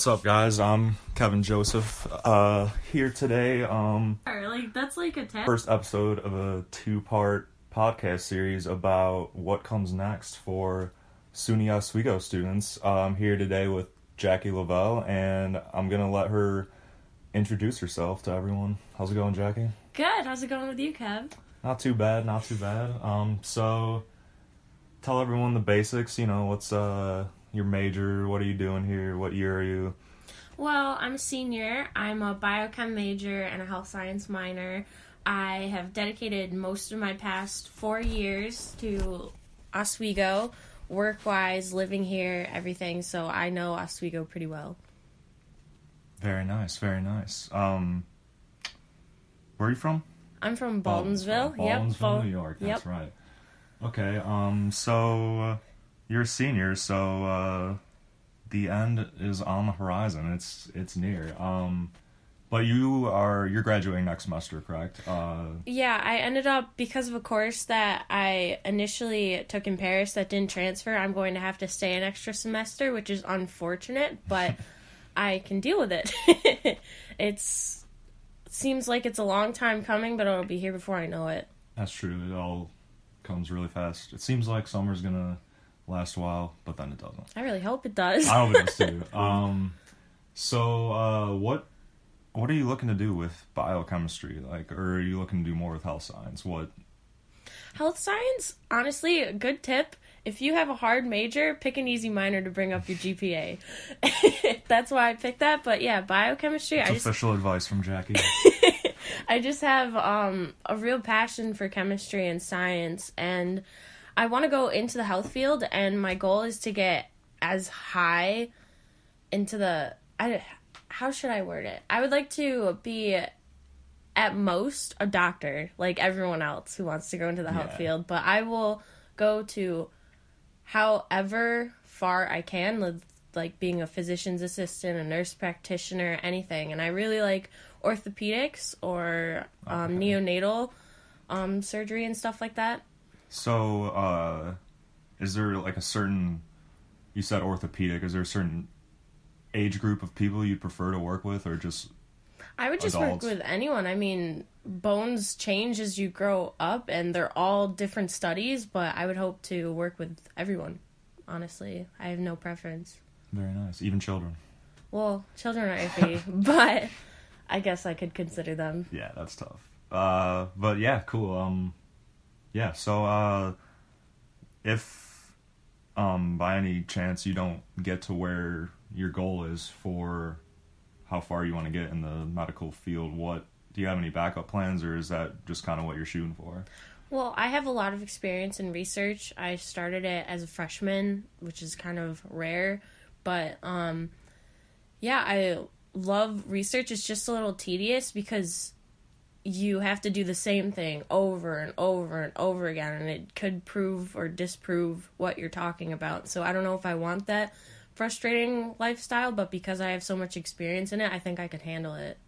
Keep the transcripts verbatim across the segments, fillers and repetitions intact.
What's up, guys? I'm Kevin Joseph uh, here today. Um, like that's like a ten- first episode of a two-part podcast series about what comes next for SUNY Oswego students. Uh, I'm here today with Jackie Lovell, and I'm gonna let her introduce herself to everyone. How's it going, Jackie? Good. How's it going with you, Kev? Not too bad. Not too bad. Um, so tell everyone the basics. You know, what's uh. your major, what are you doing here, what year are you? Well, I'm a senior. I'm a biochem major and a health science minor. I have dedicated most of my past four years to Oswego, work-wise, living here, everything, so I know Oswego pretty well. Very nice, very nice. Um, where are you from? I'm from Baldwinsville. Baldwinsville, yep, Bald- New York, that's yep. right. Okay, um, so... Uh, You're a senior, so uh, the end is on the horizon. It's it's near. Um, but you are you're graduating next semester, correct? Uh, yeah, I ended up, because of a course that I initially took in Paris that didn't transfer, I'm going to have to stay an extra semester, which is unfortunate, but I can deal with it. It's it seems like it's a long time coming, but it'll be here before I know it. That's true. It all comes really fast. It seems like summer's gonna last a while, but then it doesn't. I really hope it does. I hope it does too. Um, so uh, what what are you looking to do with biochemistry? Like, or are you looking to do more with health science? What? Health science, honestly, a good tip. If you have a hard major, pick an easy minor to bring up your G P A. That's why I picked that. But yeah, biochemistry. That's I official just... advice from Jackie. I just have um, a real passion for chemistry and science, and I want to go into the health field, and my goal is to get as high into the... I, how should I word it? I would like to be, at most, a doctor, like everyone else who wants to go into the health yeah. field, but I will go to however far I can, with, like being a physician's assistant, a nurse practitioner, anything, and I really like orthopedics or um, okay. neonatal um, surgery and stuff like that. So, uh, is there, like, a certain, you said orthopedic, is there a certain age group of people you'd prefer to work with, or just I would just adults? Work with anyone. I mean, bones change as you grow up, and they're all different studies, but I would hope to work with everyone, honestly. I have no preference. Very nice. Even children. Well, children are iffy, but I guess I could consider them. Yeah, that's tough. Uh, but, yeah, cool, um... Yeah, so uh, if um, by any chance you don't get to where your goal is for how far you want to get in the medical field, what do you have any backup plans, or is that just kind of what you're shooting for? Well, I have a lot of experience in research. I started it as a freshman, which is kind of rare, but um, yeah, I love research. It's just a little tedious because you have to do the same thing over and over and over again, and it could prove or disprove what you're talking about. So I don't know if I want that frustrating lifestyle, but because I have so much experience in it, I think I could handle it.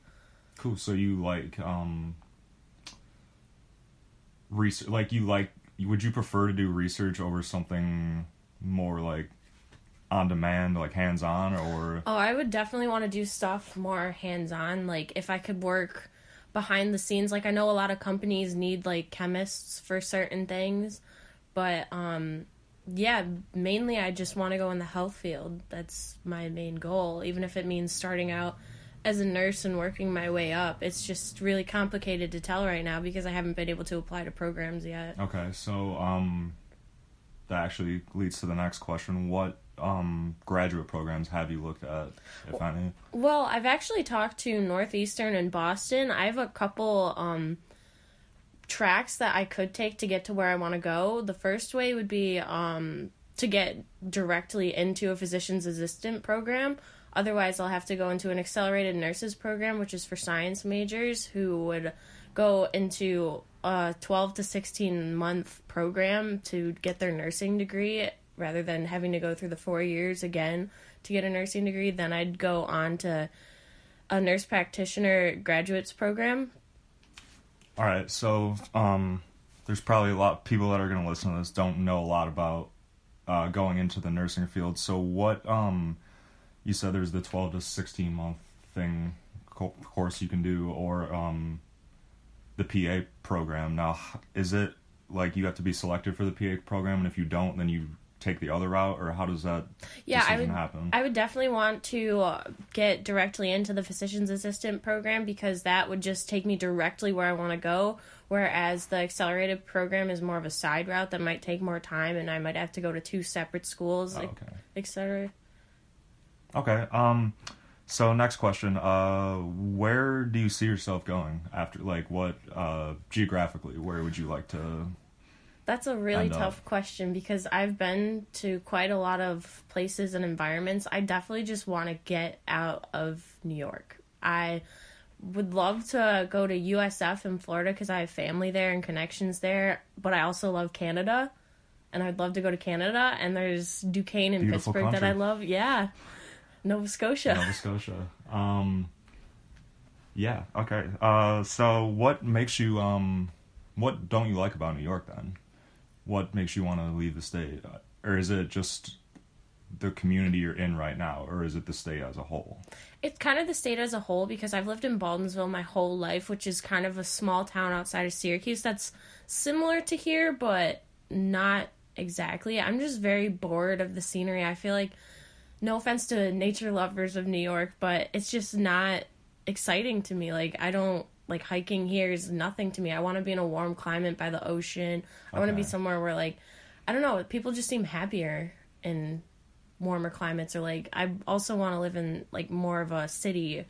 Cool. So you like um research? Like you like? Would you prefer to do research over something more like on demand, like hands-on, or? Oh, I would definitely want to do stuff more hands-on. Like if I could work behind the scenes, like I know a lot of companies need like chemists for certain things, but um yeah mainly I just want to go in the health field. That's my main goal, even if it means starting out as a nurse and working my way up. It's just really complicated to tell right now because I haven't been able to apply to programs yet. Okay, so um that actually leads to the next question. What Um, graduate programs have you looked at, if well, any? Well, I've actually talked to Northeastern and Boston. I have a couple um, tracks that I could take to get to where I want to go. The first way would be um, to get directly into a physician's assistant program. Otherwise, I'll have to go into an accelerated nurses program, which is for science majors who would go into a twelve to sixteen month program to get their nursing degree, rather than having to go through the four years again to get a nursing degree. Then I'd go on to a nurse practitioner graduates program. All right, so um, there's probably a lot of people that are going to listen to this don't know a lot about uh, going into the nursing field. So what um, you said there's the twelve to sixteen month thing co- course you can do, or um, the P A program. Now, is it like you have to be selected for the P A program, and if you don't, then you take the other route, or how does that yeah, decision I would, happen? I would definitely want to get directly into the physician's assistant program, because that would just take me directly where I want to go, whereas the accelerated program is more of a side route that might take more time, and I might have to go to two separate schools, oh, okay. et cetera. Okay, um, so next question, uh, where do you see yourself going after, like, what, uh, geographically, where would you like to... That's a really tough up. question, because I've been to quite a lot of places and environments. I definitely just want to get out of New York. I would love to go to U S F in Florida because I have family there and connections there, but I also love Canada, and I'd love to go to Canada, and there's Duquesne and Beautiful Pittsburgh country. That I love. Yeah. Nova Scotia. Nova Scotia. Um, yeah, okay. Uh, so what makes you, um, what don't you like about New York then? What makes you want to leave the state? Or is it just the community you're in right now? Or is it the state as a whole? It's kind of the state as a whole, because I've lived in Baldwinsville my whole life, which is kind of a small town outside of Syracuse that's similar to here, but not exactly. I'm just very bored of the scenery. I feel like, no offense to nature lovers of New York, but it's just not exciting to me. Like, I don't... Like, hiking here is nothing to me. I want to be in a warm climate by the ocean. Okay. I want to be somewhere where, like, I don't know, people just seem happier in warmer climates. Or, like, I also want to live in, like, more of a city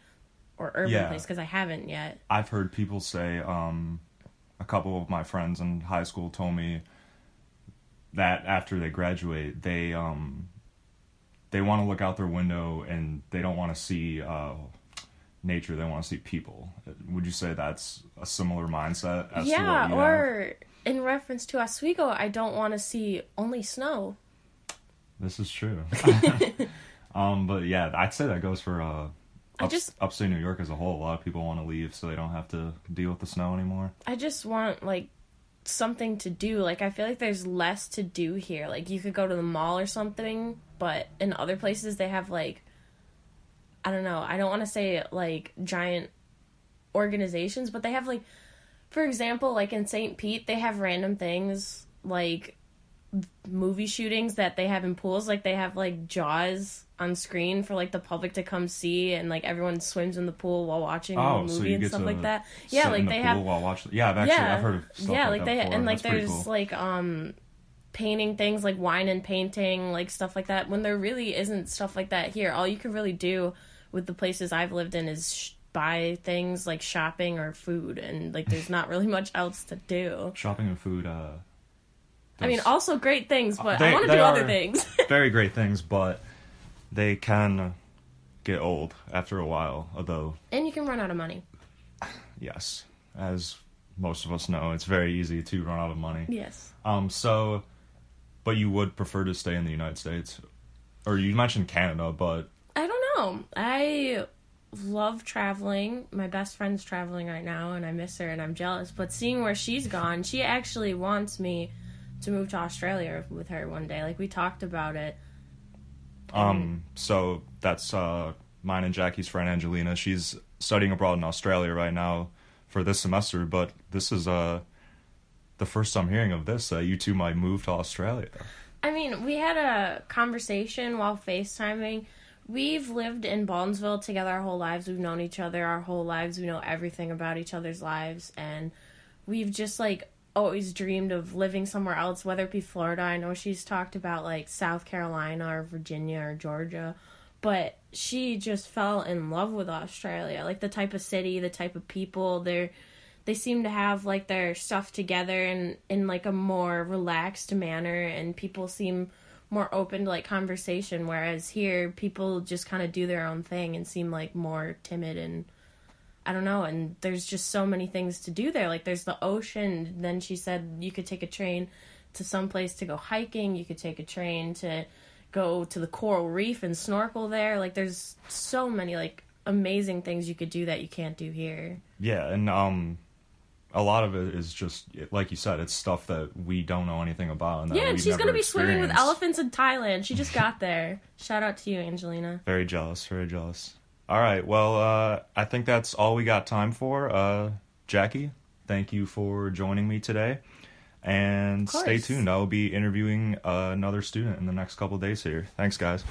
or urban yeah. place, because I haven't yet. I've heard people say, um, a couple of my friends in high school told me that after they graduate, they, um, they want to look out their window and they don't want to see... Uh, nature, they want to see people. Would you say that's a similar mindset as yeah, to what you or have? In reference to Oswego, I don't want to see only snow. This is true. um, but yeah, I'd say that goes for uh, up, just, upstate New York as a whole. A lot of people want to leave so they don't have to deal with the snow anymore. I just want, like, something to do. Like, I feel like there's less to do here. Like, you could go to the mall or something, but in other places they have, like, I don't know, I don't want to say, like, giant organizations, but they have, like, for example, like, in Saint Pete, they have random things, like, movie shootings that they have in pools, like, they have, like, Jaws on screen for, like, the public to come see, and, like, everyone swims in the pool while watching oh, a movie so you and get stuff to like that. Yeah, like, they have... while watching... Yeah, I've actually, yeah, I've heard of stuff yeah, like, like that they, before. And, like, That's there's, cool. like, um... painting things, like, wine and painting, like, stuff like that, when there really isn't stuff like that here. All you can really do with the places I've lived in is sh- buy things like shopping or food, and, like, there's not really much else to do. Shopping and food, uh... I mean, also great things, but they, I want to do other things. Very great things, but they can get old after a while, although... And you can run out of money. Yes. As most of us know, it's very easy to run out of money. Yes. Um, so... But you would prefer to stay in the United States? Or you mentioned Canada, but... I don't know. I love traveling. My best friend's traveling right now, and I miss her, and I'm jealous. But seeing where she's gone, she actually wants me to move to Australia with her one day. Like, we talked about it. And... Um. So that's uh, mine and Jackie's friend, Angelina. She's studying abroad in Australia right now for this semester, but this is... Uh, the first I'm hearing of this, uh, you two might move to Australia. I mean, we had a conversation while FaceTiming. We've lived in Baldwinsville together our whole lives. We've known each other our whole lives. We know everything about each other's lives. And we've just, like, always dreamed of living somewhere else, whether it be Florida. I know she's talked about, like, South Carolina or Virginia or Georgia. But she just fell in love with Australia. Like, the type of city, the type of people, they're... They seem to have, like, their stuff together and in, like, a more relaxed manner, and people seem more open to, like, conversation, whereas here people just kind of do their own thing and seem, like, more timid and, I don't know, and there's just so many things to do there. Like, there's the ocean, then she said you could take a train to someplace to go hiking, you could take a train to go to the coral reef and snorkel there. Like, there's so many, like, amazing things you could do that you can't do here. Yeah, and, um... a lot of it is just, like you said, it's stuff that we don't know anything about. And that yeah, and she's going to be swimming with elephants in Thailand. She just got there. Shout out to you, Angelina. Very jealous, very jealous. All right, well, uh, I think that's all we got time for. Uh, Jackie, thank you for joining me today. And stay tuned. I'll be interviewing uh, another student in the next couple of days here. Thanks, guys.